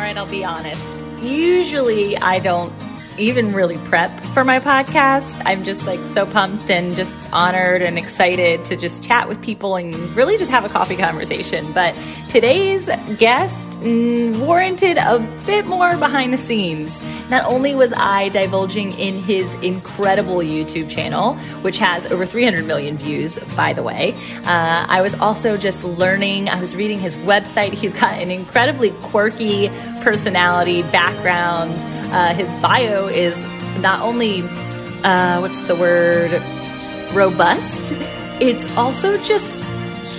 All right, I'll be honest. Usually I don't even really prep for my podcast. I'm just like so pumped and just honored and excited to just chat with people and really just have a coffee conversation. But today's guest warranted a bit more behind the scenes. Not only was I divulging in his incredible YouTube channel, which has over 300 million views, by the way, I was also just learning. I was reading his website. He's got an incredibly quirky personality background. His bio is not only, robust, it's also just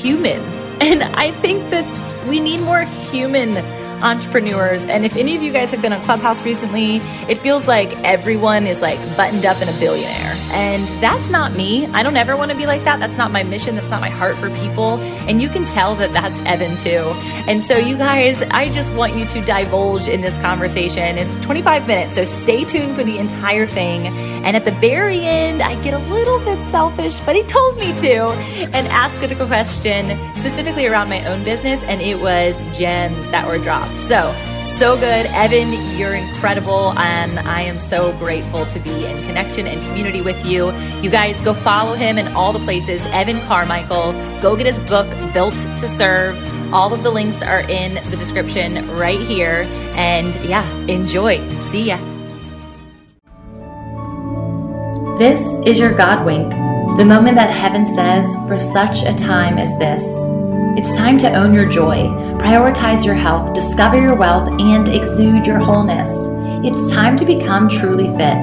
human. And I think that we need more human entrepreneurs. And if any of you guys have been on Clubhouse recently, it feels like everyone is like buttoned up and a billionaire. And that's not me. I don't ever want to be like that. That's not my mission. That's not my heart for people. And you can tell that that's Evan too. And so you guys, I just want you to divulge in this conversation. It's 25 minutes. So stay tuned for the entire thing. And at the very end, I get a little bit selfish, but he told me to, and ask a question specifically around my own business. And it was gems that were dropped. So good. Evan, you're incredible. And I am so grateful to be in connection and community with you. You guys go follow him in all the places. Evan Carmichael, go get his book, Built to Serve. All of the links are in the description right here. And yeah, enjoy. See ya. This is your God wink, the moment that heaven says for such a time as this. It's time to own your joy, prioritize your health, discover your wealth, and exude your wholeness. It's time to become truly fit.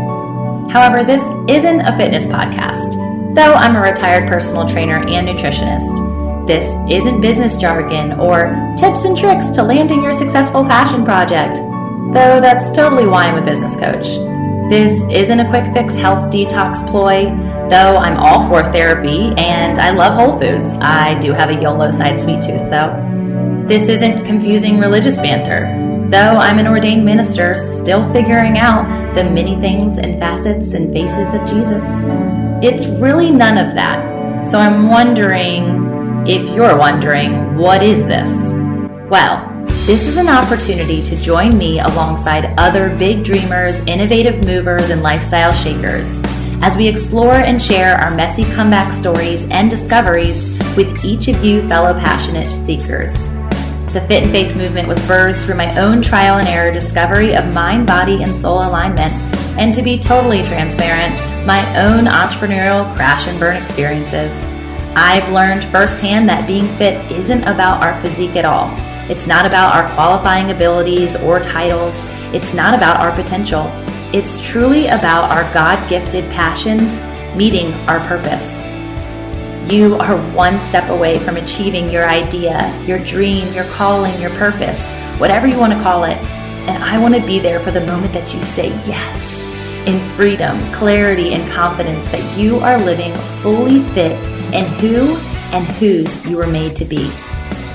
However, this isn't a fitness podcast, though I'm a retired personal trainer and nutritionist. This isn't business jargon or tips and tricks to landing your successful passion project, though that's totally why I'm a business coach. This isn't a quick fix health detox ploy, though I'm all for therapy and I love Whole Foods. I do have a YOLO side sweet tooth though. This isn't confusing religious banter, though I'm an ordained minister still figuring out the many things and facets and faces of Jesus. It's really none of that. So I'm wondering, if you're wondering, what is this? Well, this is an opportunity to join me alongside other big dreamers, innovative movers, and lifestyle shakers as we explore and share our messy comeback stories and discoveries with each of you fellow passionate seekers. The Fit and Faith movement was birthed through my own trial and error discovery of mind, body, and soul alignment, and to be totally transparent, my own entrepreneurial crash and burn experiences. I've learned firsthand that being fit isn't about our physique at all. It's not about our qualifying abilities or titles. It's not about our potential. It's truly about our God-gifted passions meeting our purpose. You are one step away from achieving your idea, your dream, your calling, your purpose, whatever you want to call it. And I want to be there for the moment that you say yes, in freedom, clarity, and confidence that you are living fully fit in who and whose you were made to be.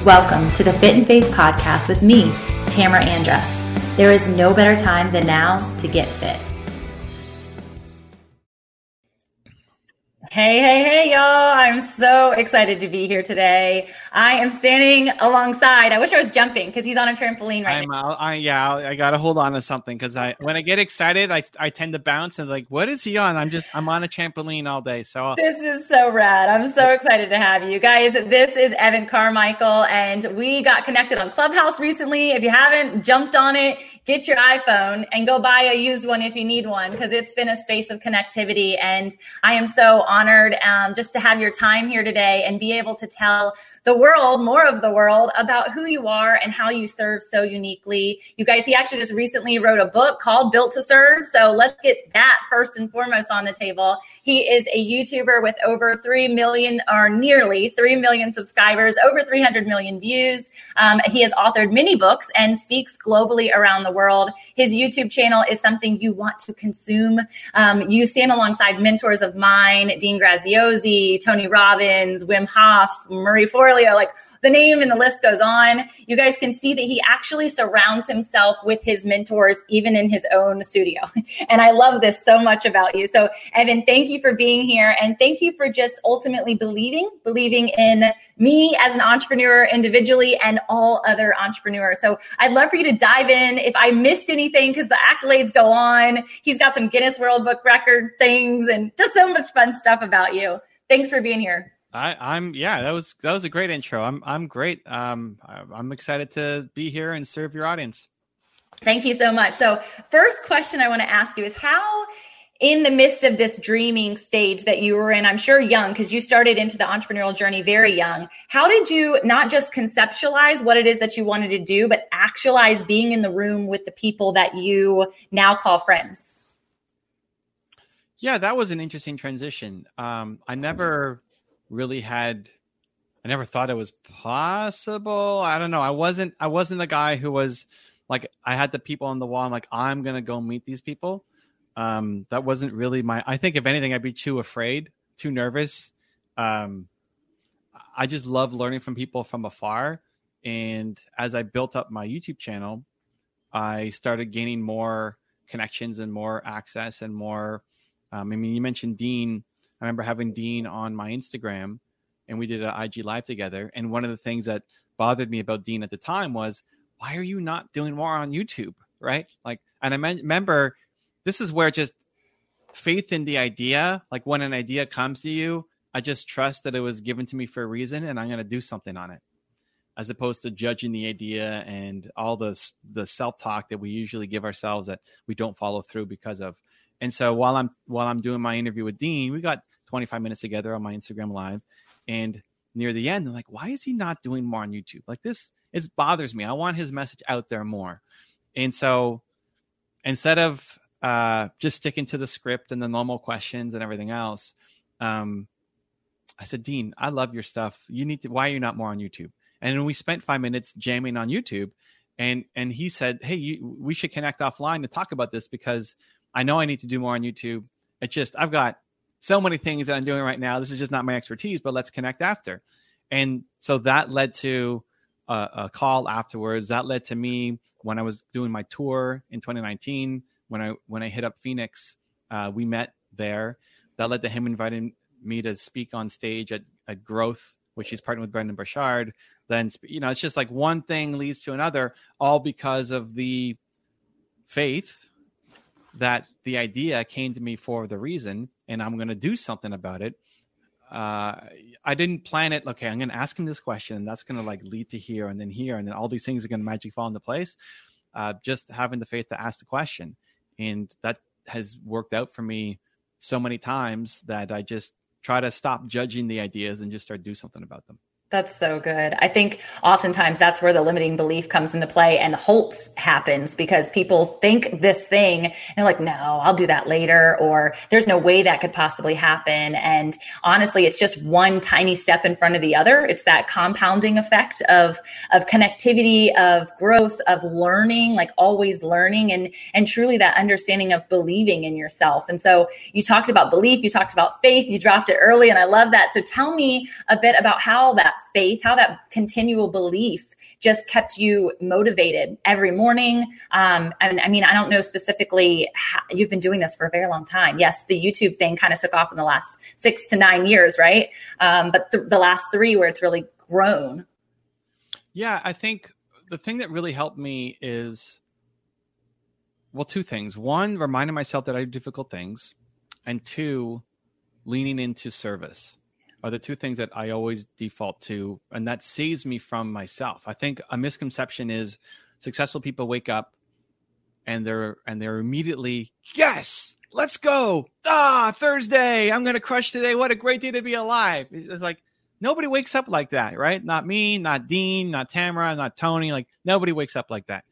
Welcome to the Fit and Faith podcast with me, Tamara Andress. There is no better time than now to get fit. Hey, y'all. I'm so excited to be here today. I am standing alongside. I wish I was jumping because he's on a trampoline right now. I got to hold on to something because when I get excited, I tend to bounce and like, what is he on? I'm on a trampoline all day. So this is so rad. I'm so excited to have you guys. This is Evan Carmichael and we got connected on Clubhouse recently. If you haven't jumped on it, get your iPhone and go buy a used one if you need one because it's been a space of connectivity. And I am so honored just to have your time here today and be able to tell the world, more of the world, about who you are and how you serve so uniquely. You guys, he actually just recently wrote a book called Built to Serve. So let's get that first and foremost on the table. He is a YouTuber with over 3 million or nearly 3 million subscribers, over 300 million views. He has authored many books and speaks globally around the world. His YouTube channel is something you want to consume. You stand alongside mentors of mine, Dean Graziosi, Tony Robbins, Wim Hof, Marie Forleo, like the name, and the list goes on. You guys can see that he actually surrounds himself with his mentors, even in his own studio. And I love this so much about you. So Evan, thank you for being here. And thank you for just ultimately believing in me as an entrepreneur individually and all other entrepreneurs. So I'd love for you to dive in. If I missed anything, because the accolades go on, he's got some Guinness World Book Record things and just so much fun stuff about you. Thanks for being here. That was a great intro. I'm great. I'm excited to be here and serve your audience. Thank you so much. So first question I want to ask you is, how in the midst of this dreaming stage that you were in, I'm sure young, because you started into the entrepreneurial journey very young, how did you not just conceptualize what it is that you wanted to do, but actualize being in the room with the people that you now call friends? Yeah, that was an interesting transition. I never thought it was possible. I don't know. I wasn't the guy who was like, I had the people on the wall. I'm like, I'm going to go meet these people. That wasn't really I think if anything, I'd be too afraid, too nervous. I just love learning from people from afar. And as I built up my YouTube channel, I started gaining more connections and more access and more, you mentioned Dean. I remember having Dean on my Instagram and we did an IG live together. And one of the things that bothered me about Dean at the time was, why are you not doing more on YouTube? Right? Like, and I remember this is where just faith in the idea, like when an idea comes to you, I just trust that it was given to me for a reason and I'm going to do something on it, as opposed to judging the idea and all the self-talk that we usually give ourselves that we don't follow through because of. And so while I'm doing my interview with Dean, we got 25 minutes together on my Instagram live, and near the end, they're like, why is he not doing more on YouTube? Like this, it bothers me. I want his message out there more. And so instead of just sticking to the script and the normal questions and everything else, I said, Dean, I love your stuff. Why are you not more on YouTube? And then we spent 5 minutes jamming on YouTube, and he said, hey, we should connect offline to talk about this, because I know I need to do more on YouTube. It's just, I've got so many things that I'm doing right now. This is just not my expertise, but let's connect after. And so that led to a call afterwards. That led to me when I was doing my tour in 2019, when I hit up Phoenix, we met there. That led to him inviting me to speak on stage at Growth, which he's partnered with Brendan Burchard. Then, it's just like one thing leads to another, all because of the faith that the idea came to me for the reason, and I'm going to do something about it. I didn't plan it. Okay, I'm going to ask him this question, and that's going to lead to here, and then all these things are going to magically fall into place. Just having the faith to ask the question. And that has worked out for me so many times that I just try to stop judging the ideas and just start doing something about them. That's so good. I think oftentimes that's where the limiting belief comes into play and the halts happens, because people think this thing and they're like, no, I'll do that later, or there's no way that could possibly happen. And honestly, it's just one tiny step in front of the other. It's that compounding effect of connectivity, of growth, of learning, like always learning, and truly that understanding of believing in yourself. And so you talked about belief, you talked about faith, you dropped it early, and I love that. So tell me a bit about how that faith, how that continual belief just kept you motivated every morning. I don't know specifically how, you've been doing this for a very long time. Yes, the YouTube thing kind of took off in the last 6 to 9 years, right? But the last three where it's really grown. Yeah, I think the thing that really helped me is, well, two things. One, reminding myself that I do difficult things, and two, leaning into service are the two things that I always default to, and that saves me from myself. I think a misconception is successful people wake up and they're immediately, yes, let's go. Thursday, I'm going to crush today. What a great day to be alive. It's like, nobody wakes up like that, right? Not me, not Dean, not Tamara, not Tony. Like, nobody wakes up like that.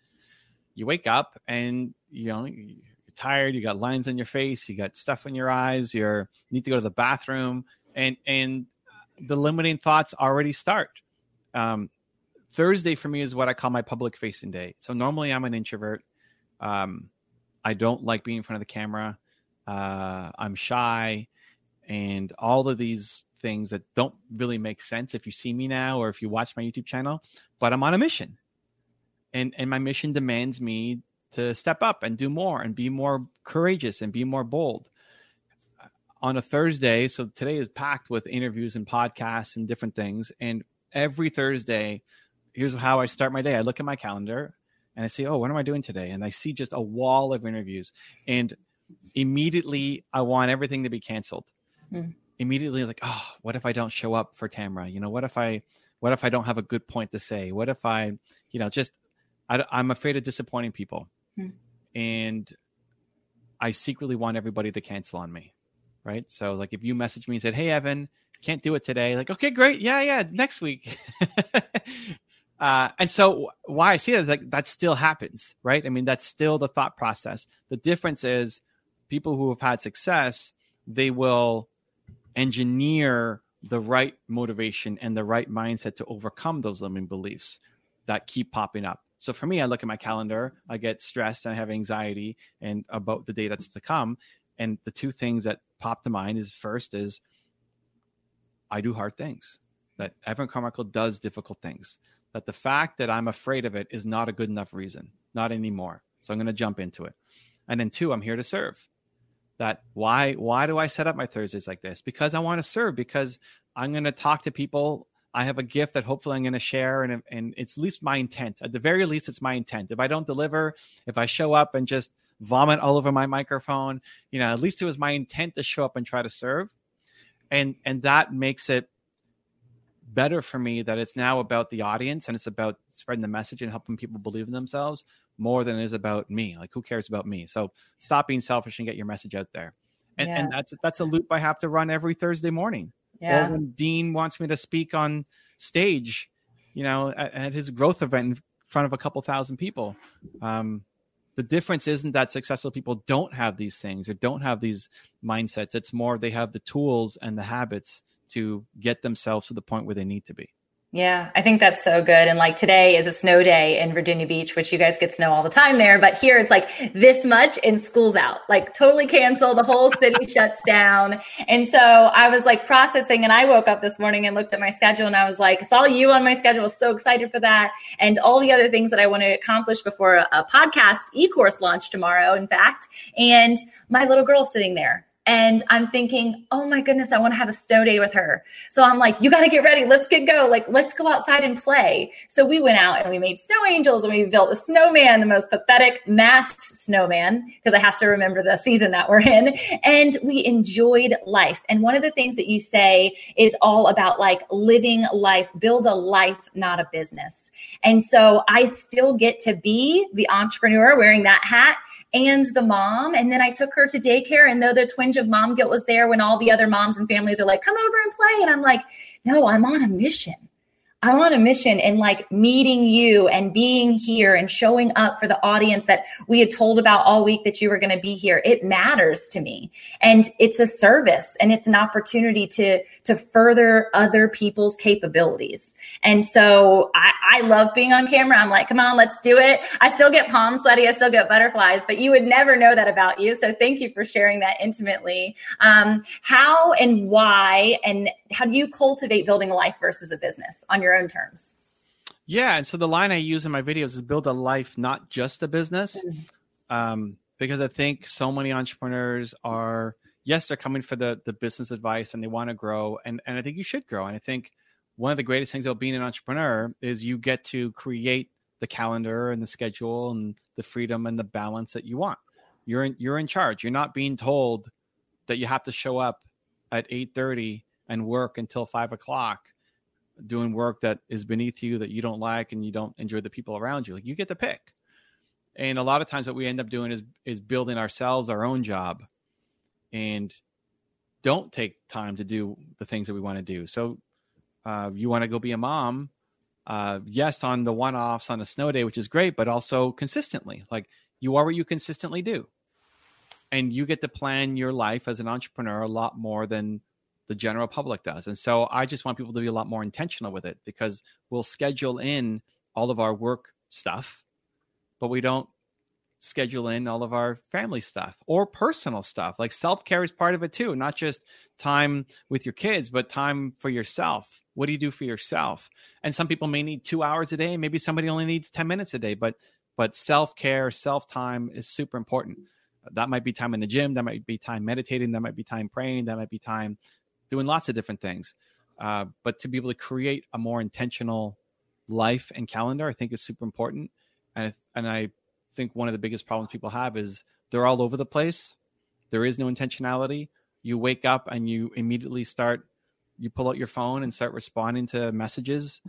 You wake up and, you're tired. You got lines on your face. You got stuff in your eyes. You need to go to the bathroom. And the limiting thoughts already start. Thursday for me is what I call my public facing day. So normally I'm an introvert. I don't like being in front of the camera. I'm shy, and all of these things that don't really make sense if you see me now or if you watch my YouTube channel, but I'm on a mission. And my mission demands me to step up and do more and be more courageous and be more bold. On a Thursday, so today is packed with interviews and podcasts and different things. And every Thursday, here's how I start my day. I look at my calendar and I say, oh, what am I doing today? And I see just a wall of interviews. And immediately, I want everything to be canceled. Mm. Immediately, like, oh, what if I don't show up for Tamara? You know, what if I don't have a good point to say? What if I, you know, just... I'm afraid of disappointing people. Hmm. And I secretly want everybody to cancel on me. Right. So like, if you message me and said, hey, Evan, can't do it today. Like, okay, great. Yeah. Next week. And so why I see that, like, that still happens. Right. I mean, that's still the thought process. The difference is people who have had success, they will engineer the right motivation and the right mindset to overcome those limiting beliefs that keep popping up. So for me, I look at my calendar, I get stressed and I have anxiety and about the day that's to come. And the two things that pop to mind is first is I do hard things, that Evan Carmichael does difficult things, that the fact that I'm afraid of it is not a good enough reason, not anymore. So I'm going to jump into it. And then two, I'm here to serve. That why do I set up my Thursdays like this? Because I want to serve, because I'm going to talk to people. I have a gift that hopefully I'm going to share, and it's at least my intent. At the very least, it's my intent. If I don't deliver, if I show up and just vomit all over my microphone, you know, at least it was my intent to show up and try to serve. And that makes it better for me that it's now about the audience and it's about spreading the message and helping people believe in themselves more than it is about me. Like, who cares about me? So stop being selfish and get your message out there. And that's a loop I have to run every Thursday morning. Yeah. Or when Dean wants me to speak on stage, you know, at his growth event in front of a couple thousand people. The difference isn't that successful people don't have these things or don't have these mindsets. It's more they have the tools and the habits to get themselves to the point where they need to be. Yeah, I think that's so good. And like today is a snow day in Virginia Beach, which you guys get snow all the time there. But here it's like this much and school's out, like totally canceled. The whole city shuts down. And so I was like processing, and I woke up this morning and looked at my schedule and I was like, saw you on my schedule. So excited for that. And all the other things that I want to accomplish before a podcast e-course launch tomorrow, in fact. And my little girl's sitting there. And I'm thinking, oh my goodness, I want to have a snow day with her. So I'm like, you got to get ready. Let's get go. Like, let's go outside and play. So we went out and we made snow angels and we built a snowman, the most pathetic masked snowman, because I have to remember the season that we're in. And we enjoyed life. And one of the things that you say is all about like living life, build a life, not a business. And so I still get to be the entrepreneur wearing that hat and the mom. And then I took her to daycare, and though the twinge of mom guilt was there when all the other moms and families are like, come over and play. And I'm like, no, I'm on a mission. I'm on a mission, and like meeting you and being here and showing up for the audience that we had told about all week that you were going to be here. It matters to me, and it's a service, and it's an opportunity to further other people's capabilities. And so I love being on camera. I'm like, come on, let's do it. I still get palm sweaty. I still get butterflies, but you would never know that about you. So thank you for sharing that intimately. How and why, and how do you cultivate building a life versus a business on your own terms? Yeah. And so the line I use in my videos is build a life, not just a business. Because I think so many entrepreneurs are, yes, they're coming for the business advice and they want to grow. And I think you should grow. And I think one of the greatest things about being an entrepreneur is you get to create the calendar and the schedule and the freedom and the balance that you want. You're in charge. You're not being told that you have to show up at 8:30 and work until 5 o'clock. Doing work that is beneath you, that you don't like, and you don't enjoy the people around you. Like, you get to pick. And a lot of times what we end up doing is building ourselves our own job and don't take time to do the things that we want to do. So you want to go be a mom. Yes, on the one-offs on a snow day, which is great, but also consistently. Like, you are what you consistently do. And you get to plan your life as an entrepreneur a lot more than the general public does. And so I just want people to be a lot more intentional with it, because we'll schedule in all of our work stuff, but we don't schedule in all of our family stuff or personal stuff. Like self-care is part of it too, not just time with your kids, but time for yourself. What do you do for yourself? And some people may need 2 hours a day. Maybe somebody only needs 10 minutes a day, but self-care, self-time is super important. That might be time in the gym. That might be time meditating. That might be time praying. That might be time doing lots of different things. But to be able to create a more intentional life and calendar, I think is super important. And I think one of the biggest problems people have is they're all over the place. There is no intentionality. You wake up and you immediately start, you pull out your phone and start responding to messages,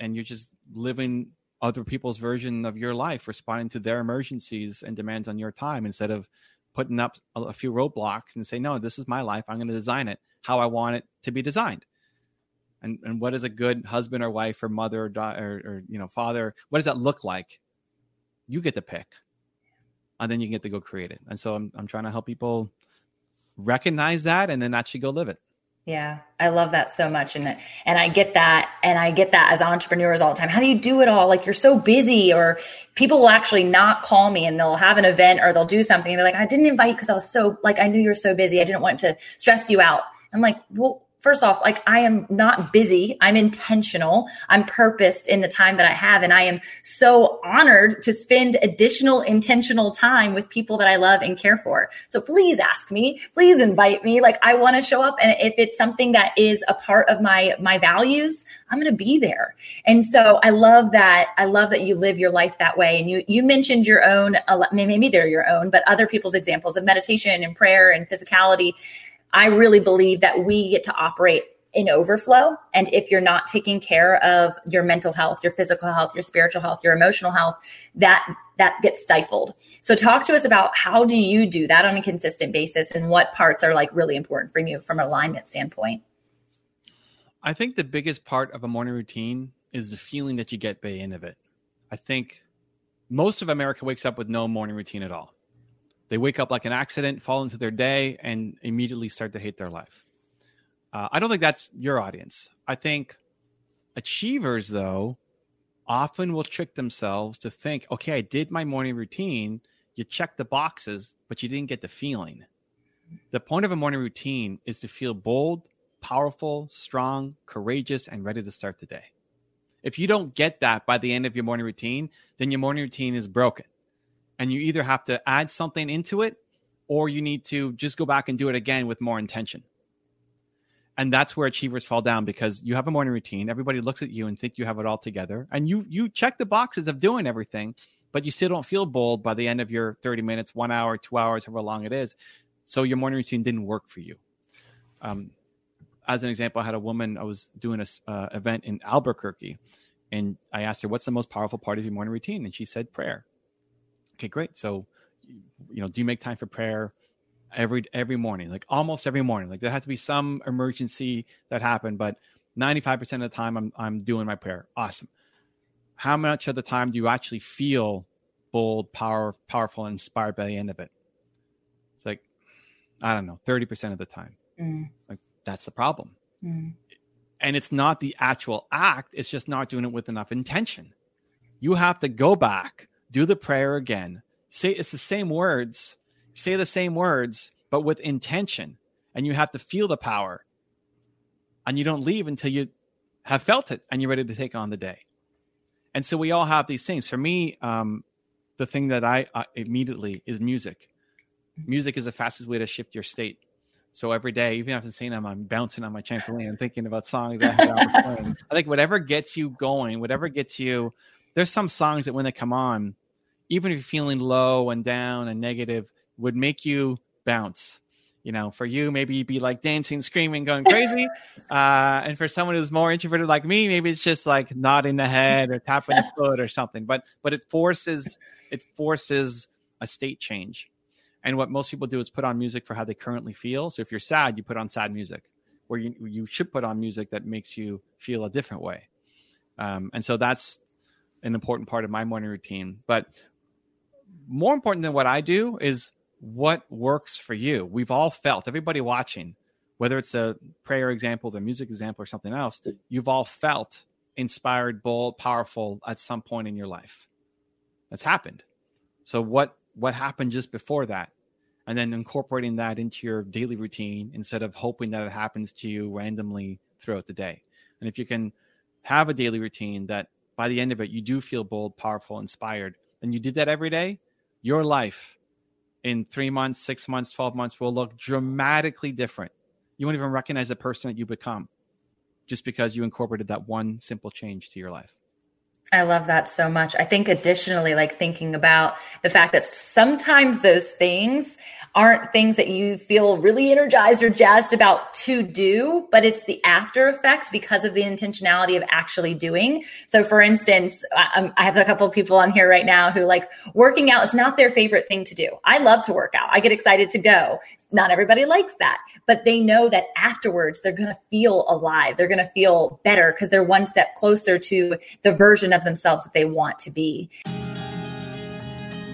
and you're just living other people's version of your life, responding to their emergencies and demands on your time instead of putting up a few roadblocks and say, no, this is my life. I'm going to design it how I want it to be designed. And what is a good husband or wife or mother or father? What does that look like? You get to pick, and then you get to go create it. And so I'm trying to help people recognize that and then actually go live it. Yeah. I love that so much. And I get that. And I get that as entrepreneurs all the time. How do you do it all? Like, you're so busy. Or people will actually not call me, and they'll have an event or they'll do something and be like, I didn't invite you because I was so, like, I knew you were so busy. I didn't want to stress you out. I'm like, well, first off, like, I am not busy. I'm intentional. I'm purposed in the time that I have. And I am so honored to spend additional intentional time with people that I love and care for. So please ask me, please invite me. Like, I want to show up. And if it's something that is a part of my values, I'm going to be there. And so I love that. I love that you live your life that way. And you mentioned your own, maybe they're your own, but other people's examples of meditation and prayer and physicality. I really believe that we get to operate in overflow. And if you're not taking care of your mental health, your physical health, your spiritual health, your emotional health, that gets stifled. So talk to us about, how do you do that on a consistent basis, and what parts are like really important for you from an alignment standpoint? I think the biggest part of a morning routine is the feeling that you get by the end of it. I think most of America wakes up with no morning routine at all. They wake up like an accident, fall into their day, and immediately start to hate their life. I don't think that's your audience. I think achievers, though, often will trick themselves to think, okay, I did my morning routine. You checked the boxes, but you didn't get the feeling. The point of a morning routine is to feel bold, powerful, strong, courageous, and ready to start the day. If you don't get that by the end of your morning routine, then your morning routine is broken. And you either have to add something into it, or you need to just go back and do it again with more intention. And that's where achievers fall down, because you have a morning routine. Everybody looks at you and think you have it all together. And you check the boxes of doing everything, but you still don't feel bold by the end of your 30 minutes, 1 hour, 2 hours, however long it is. So your morning routine didn't work for you. As an example, I had a woman, I was doing an event in Albuquerque, and I asked her, what's the most powerful part of your morning routine? And she said, prayer. Okay, great. So, do you make time for prayer every morning? Like, almost every morning. Like, there has to be some emergency that happened, but 95% of the time I'm doing my prayer. Awesome. How much of the time do you actually feel bold, powerful, and inspired by the end of it? It's like, I don't know, 30% of the time. Like, that's the problem. And it's not the actual act. It's just not doing it with enough intention. You have to go back, do the prayer again. Say the same words, but with intention. And you have to feel the power. And you don't leave until you have felt it and you're ready to take on the day. And so we all have these things. For me, the thing that I immediately is music. Music is the fastest way to shift your state. So every day, even after saying I'm bouncing on my trampoline and thinking about songs that I was playing. I think whatever gets you going, whatever gets you, there's some songs that when they come on, even if you're feeling low and down and negative, would make you bounce. For you, maybe you'd be like dancing, screaming, going crazy. And for someone who's more introverted like me, maybe it's just like nodding the head or tapping the foot or something. But it forces a state change. And what most people do is put on music for how they currently feel. So if you're sad, you put on sad music, or you should put on music that makes you feel a different way. And so that's an important part of my morning routine. But more important than what I do is what works for you. We've all felt, everybody watching, whether it's a prayer example, the music example, or something else, you've all felt inspired, bold, powerful at some point in your life. That's happened. So what what happened just before that, and then incorporating that into your daily routine instead of hoping that it happens to you randomly throughout the day. And if you can have a daily routine that by the end of it, you do feel bold, powerful, inspired, and you did that every day, your life in 3 months, 6 months, 12 months will look dramatically different. You won't even recognize the person that you become just because you incorporated that one simple change to your life. I love that so much. I think additionally, like thinking about the fact that sometimes those things aren't things that you feel really energized or jazzed about to do, but it's the after effects because of the intentionality of actually doing. So for instance, I have a couple of people on here right now who like working out is not their favorite thing to do. I love to work out. I get excited to go. Not everybody likes that, but they know that afterwards they're going to feel alive. They're going to feel better because they're one step closer to the version of themselves that they want to be.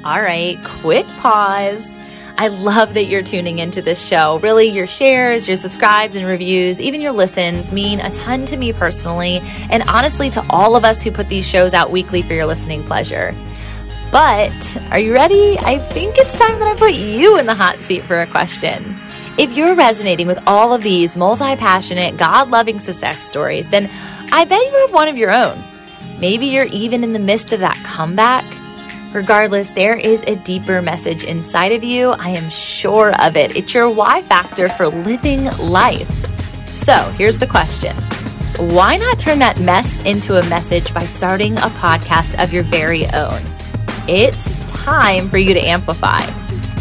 All right, quick pause. I love that you're tuning into this show. Really, your shares, your subscribes and reviews, even your listens mean a ton to me personally, and honestly to all of us who put these shows out weekly for your listening pleasure. But are you ready? I think it's time that I put you in the hot seat for a question. If you're resonating with all of these multi-passionate, God-loving success stories, then I bet you have one of your own. Maybe you're even in the midst of that comeback. Regardless, there is a deeper message inside of you. I am sure of it. It's your why factor for living life. So here's the question. Why not turn that mess into a message by starting a podcast of your very own? It's time for you to amplify.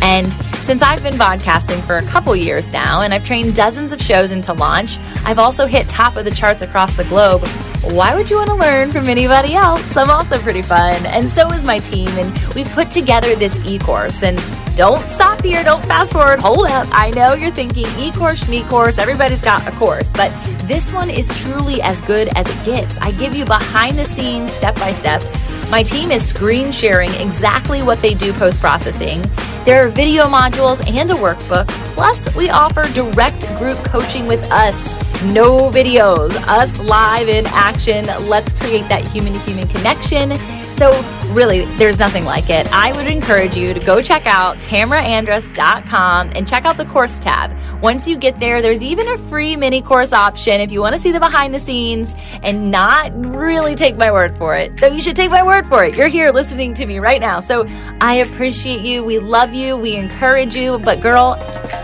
And since I've been podcasting for a couple years now, and I've trained dozens of shows into launch, I've also hit top of the charts across the globe. Why would you want to learn from anybody else? I'm also pretty fun, and so is my team, and we've put together this e-course. And don't stop here, don't fast forward, hold up. I know you're thinking e-course, me-course, everybody's got a course, but this one is truly as good as it gets. I give you behind-the-scenes step-by-steps. My team is screen sharing exactly what they do post-processing. There are video modules and a workbook, plus we offer direct group coaching with us. No videos, us live in action. Let's create that human-to-human connection. So really, there's nothing like it. I would encourage you to go check out tamaraandress.com and check out the course tab. Once you get there, there's even a free mini course option if you want to see the behind the scenes and not really take my word for it. Though you should take my word for it. You're here listening to me right now. So I appreciate you. We love you. We encourage you. But girl,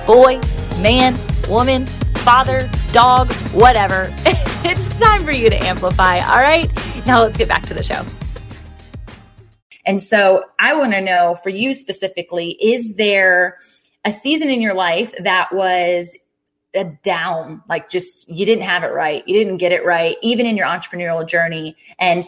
boy, man, woman, father, dog, whatever. It's time for you to amplify. All right, now let's get back to the show. And so I want to know for you specifically, is there a season in your life that was a down, like just you didn't have it right, you didn't get it right, even in your entrepreneurial journey? And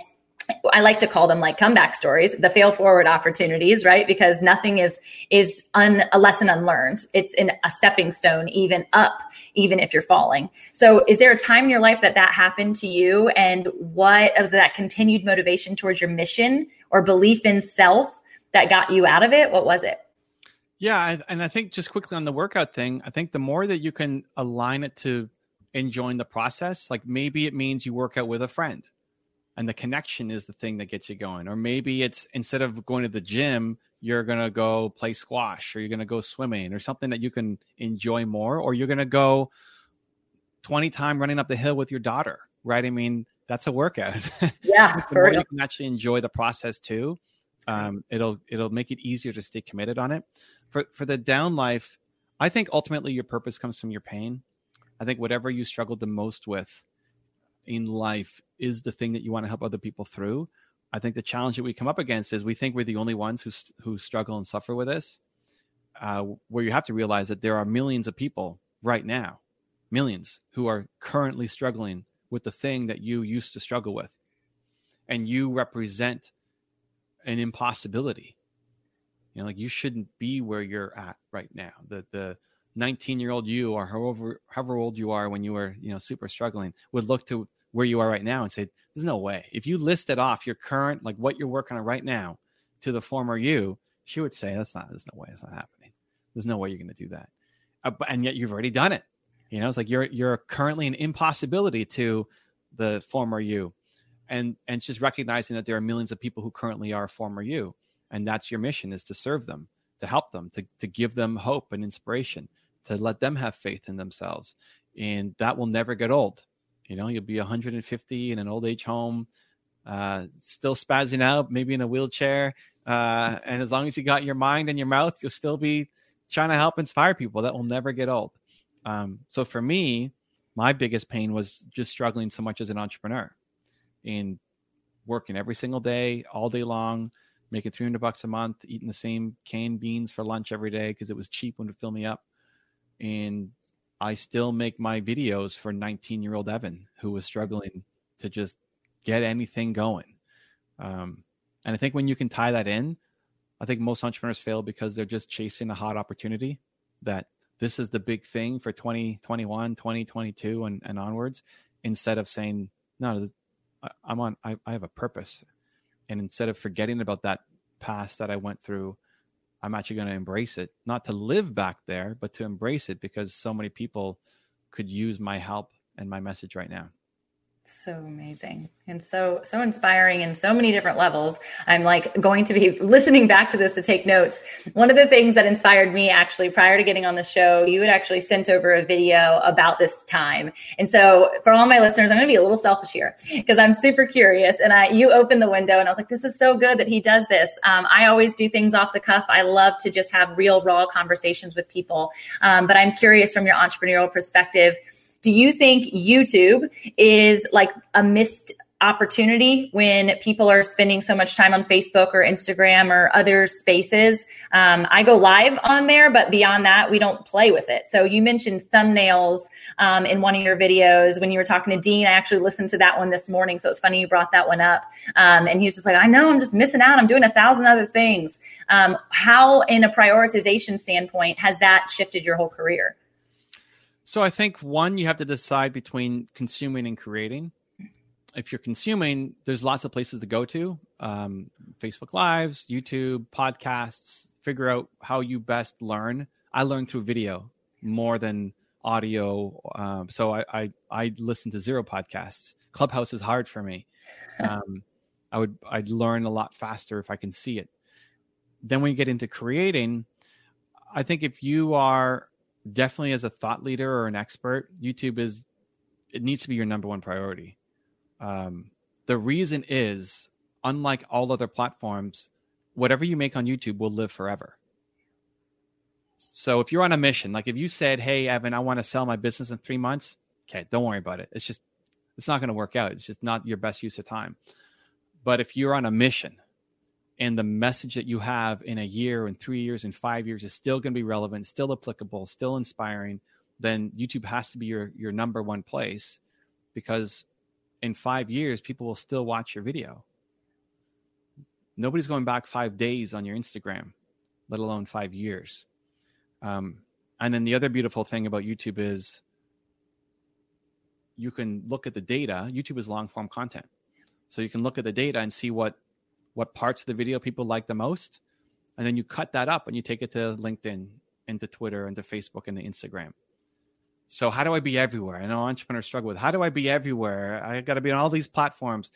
I like to call them like comeback stories, the fail forward opportunities, right? Because nothing is a lesson unlearned. It's a stepping stone, even up, even if you're falling. So is there a time in your life that happened to you? And what was that continued motivation towards your mission or belief in self that got you out of it? What was it? Yeah. And I think just quickly on the workout thing, I think the more that you can align it to enjoying the process, like maybe it means you work out with a friend. And the connection is the thing that gets you going. Or maybe it's instead of going to the gym, you're going to go play squash or you're going to go swimming or something that you can enjoy more. Or you're going to go 20 time running up the hill with your daughter, right? I mean, that's a workout. Yeah, for real. You can actually enjoy the process too. It'll make it easier to stay committed on it. For the down life, I think ultimately your purpose comes from your pain. I think whatever you struggled the most with in life is the thing that you want to help other people through. I think the challenge that we come up against is we think we're the only ones who struggle and suffer with this, where you have to realize that there are millions of people right now, who are currently struggling with the thing that you used to struggle with. And you represent an impossibility. You know, like you shouldn't be where you're at right now. The 19-year-old you or however old you are when you were, super struggling would look to where you are right now and say, there's no way. If you listed off your current, like what you're working on right now to the former you, she would say, there's no way, it's not happening. There's no way you're going to do that. And yet you've already done it. It's like you're currently an impossibility to the former you. And just recognizing that there are millions of people who currently are former you. And that's your mission, is to serve them to help them, to give them hope and inspiration, to let them have faith in themselves. And that will never get old. You know, you'll be 150 in an old age home, still spazzing out, maybe in a wheelchair. And as long as you got your mind and your mouth, you'll still be trying to help inspire people. That will never get old. So for me, my biggest pain was just struggling so much as an entrepreneur and working every single day, all day long, making $300 a month, eating the same canned beans for lunch every day because it was cheap when it would fill me up. And I still make my videos for 19-year-old Evan, who was struggling to just get anything going. And I think when you can tie that in, I think most entrepreneurs fail because they're just chasing a hot opportunity, that this is the big thing for 2021, 2022 and onwards, instead of saying, no, I have a purpose. And instead of forgetting about that past that I went through, I'm actually going to embrace it, not to live back there, but to embrace it, because so many people could use my help and my message right now. So amazing. And so inspiring in so many different levels. I'm like going to be listening back to this to take notes. One of the things that inspired me actually prior to getting on the show, you had actually sent over a video about this time. And so for all my listeners, I'm going to be a little selfish here because I'm super curious. And you opened the window and I was like, this is so good that he does this. I always do things off the cuff. I love to just have real, raw conversations with people. But I'm curious from your entrepreneurial perspective, do you think YouTube is like a missed opportunity when people are spending so much time on Facebook or Instagram or other spaces? I go live on there, but beyond that, we don't play with it. So you mentioned thumbnails in one of your videos when you were talking to Dean. I actually listened to that one this morning, so it's funny you brought that one up. And he was just like, I know, I'm just missing out. I'm doing 1,000 other things. How, in a prioritization standpoint, has that shifted your whole career? So I think, one, you have to decide between consuming and creating. If you're consuming, there's lots of places to go to, Facebook Lives, YouTube, podcasts. Figure out how you best learn. I learn through video more than audio. So I listen to zero podcasts. Clubhouse is hard for me. I'd learn a lot faster if I can see it. Then when you get into creating, I think if you are definitely as a thought leader or an expert, YouTube it needs to be your number one priority. The reason is, unlike all other platforms, whatever you make on YouTube will live forever. So if you're on a mission, like if you said, hey, Evan, I want to sell my business in 3 months. Okay. Don't worry about it. It's not going to work out. It's just not your best use of time. But if you're on a mission and the message that you have in a year and 3 years and 5 years is still going to be relevant, still applicable, still inspiring, then YouTube has to be your number one place, because in 5 years, people will still watch your video. Nobody's going back 5 days on your Instagram, let alone 5 years. And then the other beautiful thing about YouTube is you can look at the data. YouTube is long form content. So you can look at the data and see what parts of the video people like the most. And then you cut that up and you take it to LinkedIn and to Twitter and to Facebook and to Instagram. So how do I be everywhere? I know entrepreneurs struggle with, how do I be everywhere? I got to be on all these platforms,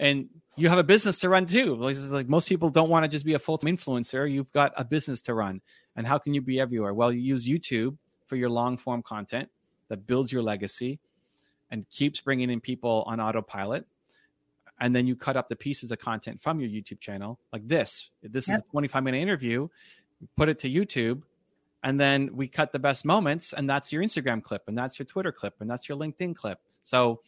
and you have a business to run too. Like, most people don't want to just be a full-time influencer. You've got a business to run. And how can you be everywhere? Well, you use YouTube for your long form content that builds your legacy and keeps bringing in people on autopilot. And then you cut up the pieces of content from your YouTube channel, like this. This is a 25-minute interview. Put it to YouTube, and then we cut the best moments, and that's your Instagram clip, and that's your Twitter clip, and that's your LinkedIn clip. So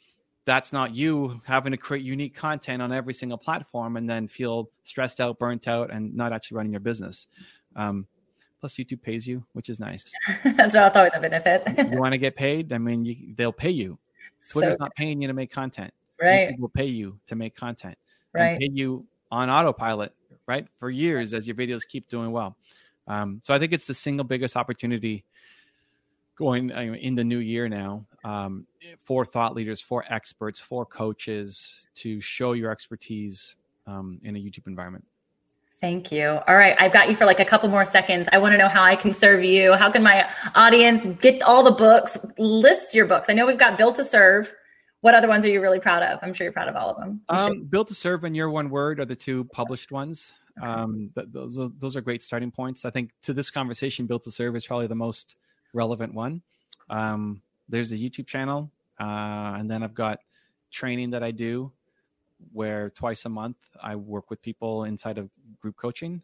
that's not you having to create unique content on every single platform and then feel stressed out, burnt out, and not actually running your business. Plus, YouTube pays you, which is nice. So it's always a benefit. You want to get paid? I mean, they'll pay you. Twitter's not paying you to make content. Right. Will pay you to make content. Right. Pay you on autopilot, right? For years as your videos keep doing well. So I think it's the single biggest opportunity going in the new year now, for thought leaders, for experts, for coaches to show your expertise in a YouTube environment. Thank you. All right. I've got you for like a couple more seconds. I want to know how I can serve you. How can my audience get all the books? List your books. I know we've got Built to Serve. What other ones are you really proud of? I'm sure you're proud of all of them. Built to Serve and Your One Word are the two published ones. Okay. Those are great starting points. I think to this conversation, Built to Serve is probably the most relevant one. There's a YouTube channel, and then I've got training that I do where twice a month I work with people inside of group coaching.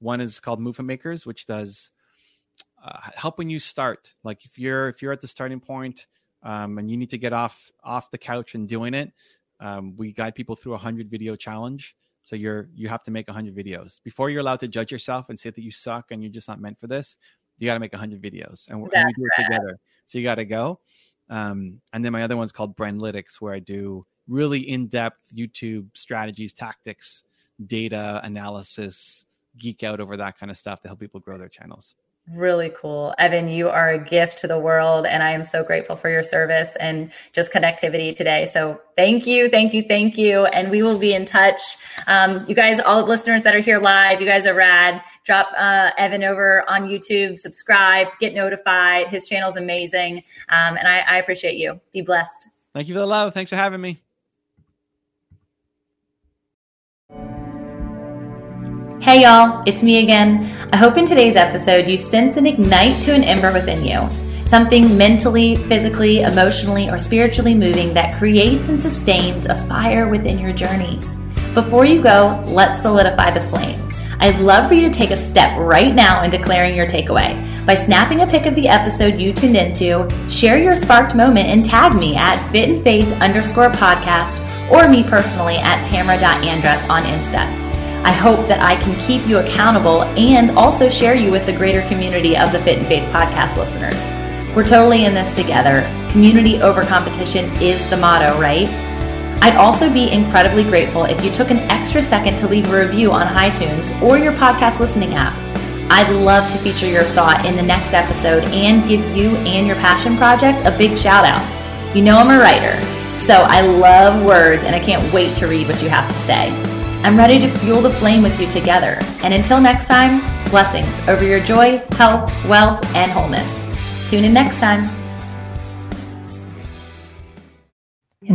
One is called Movement Makers, which does helping you start. Like if you're at the starting point, and you need to get off the couch and doing it, we guide people through 100 video challenge. So you have to make 100 videos before you're allowed to judge yourself and say that you suck and you're just not meant for this. You got to make 100 videos, and we do it together. So you got to go. And then my other one's called Brandlytics, where I do really in-depth YouTube strategies, tactics, data analysis, geek out over that kind of stuff to help people grow their channels. Really cool. Evan, you are a gift to the world, and I am so grateful for your service and just connectivity today. So thank you. Thank you. Thank you. And we will be in touch. You guys, all listeners that are here live, you guys are rad. Drop Evan over on YouTube, subscribe, get notified. His channel's amazing. And I appreciate you. Be blessed. Thank you for the love. Thanks for having me. Hey y'all, it's me again. I hope in today's episode you sense an ignite to an ember within you. Something mentally, physically, emotionally, or spiritually moving that creates and sustains a fire within your journey. Before you go, let's solidify the flame. I'd love for you to take a step right now in declaring your takeaway by snapping a pic of the episode you tuned into, share your sparked moment, and tag me at fitandfaith_podcast or me personally at tamara.andress on Insta. I hope that I can keep you accountable and also share you with the greater community of the Fit and Faith podcast listeners. We're totally in this together. Community over competition is the motto, right? I'd also be incredibly grateful if you took an extra second to leave a review on iTunes or your podcast listening app. I'd love to feature your thought in the next episode and give you and your passion project a big shout out. You know I'm a writer, so I love words and I can't wait to read what you have to say. I'm ready to fuel the flame with you together. And until next time, blessings over your joy, health, wealth, and wholeness. Tune in next time. In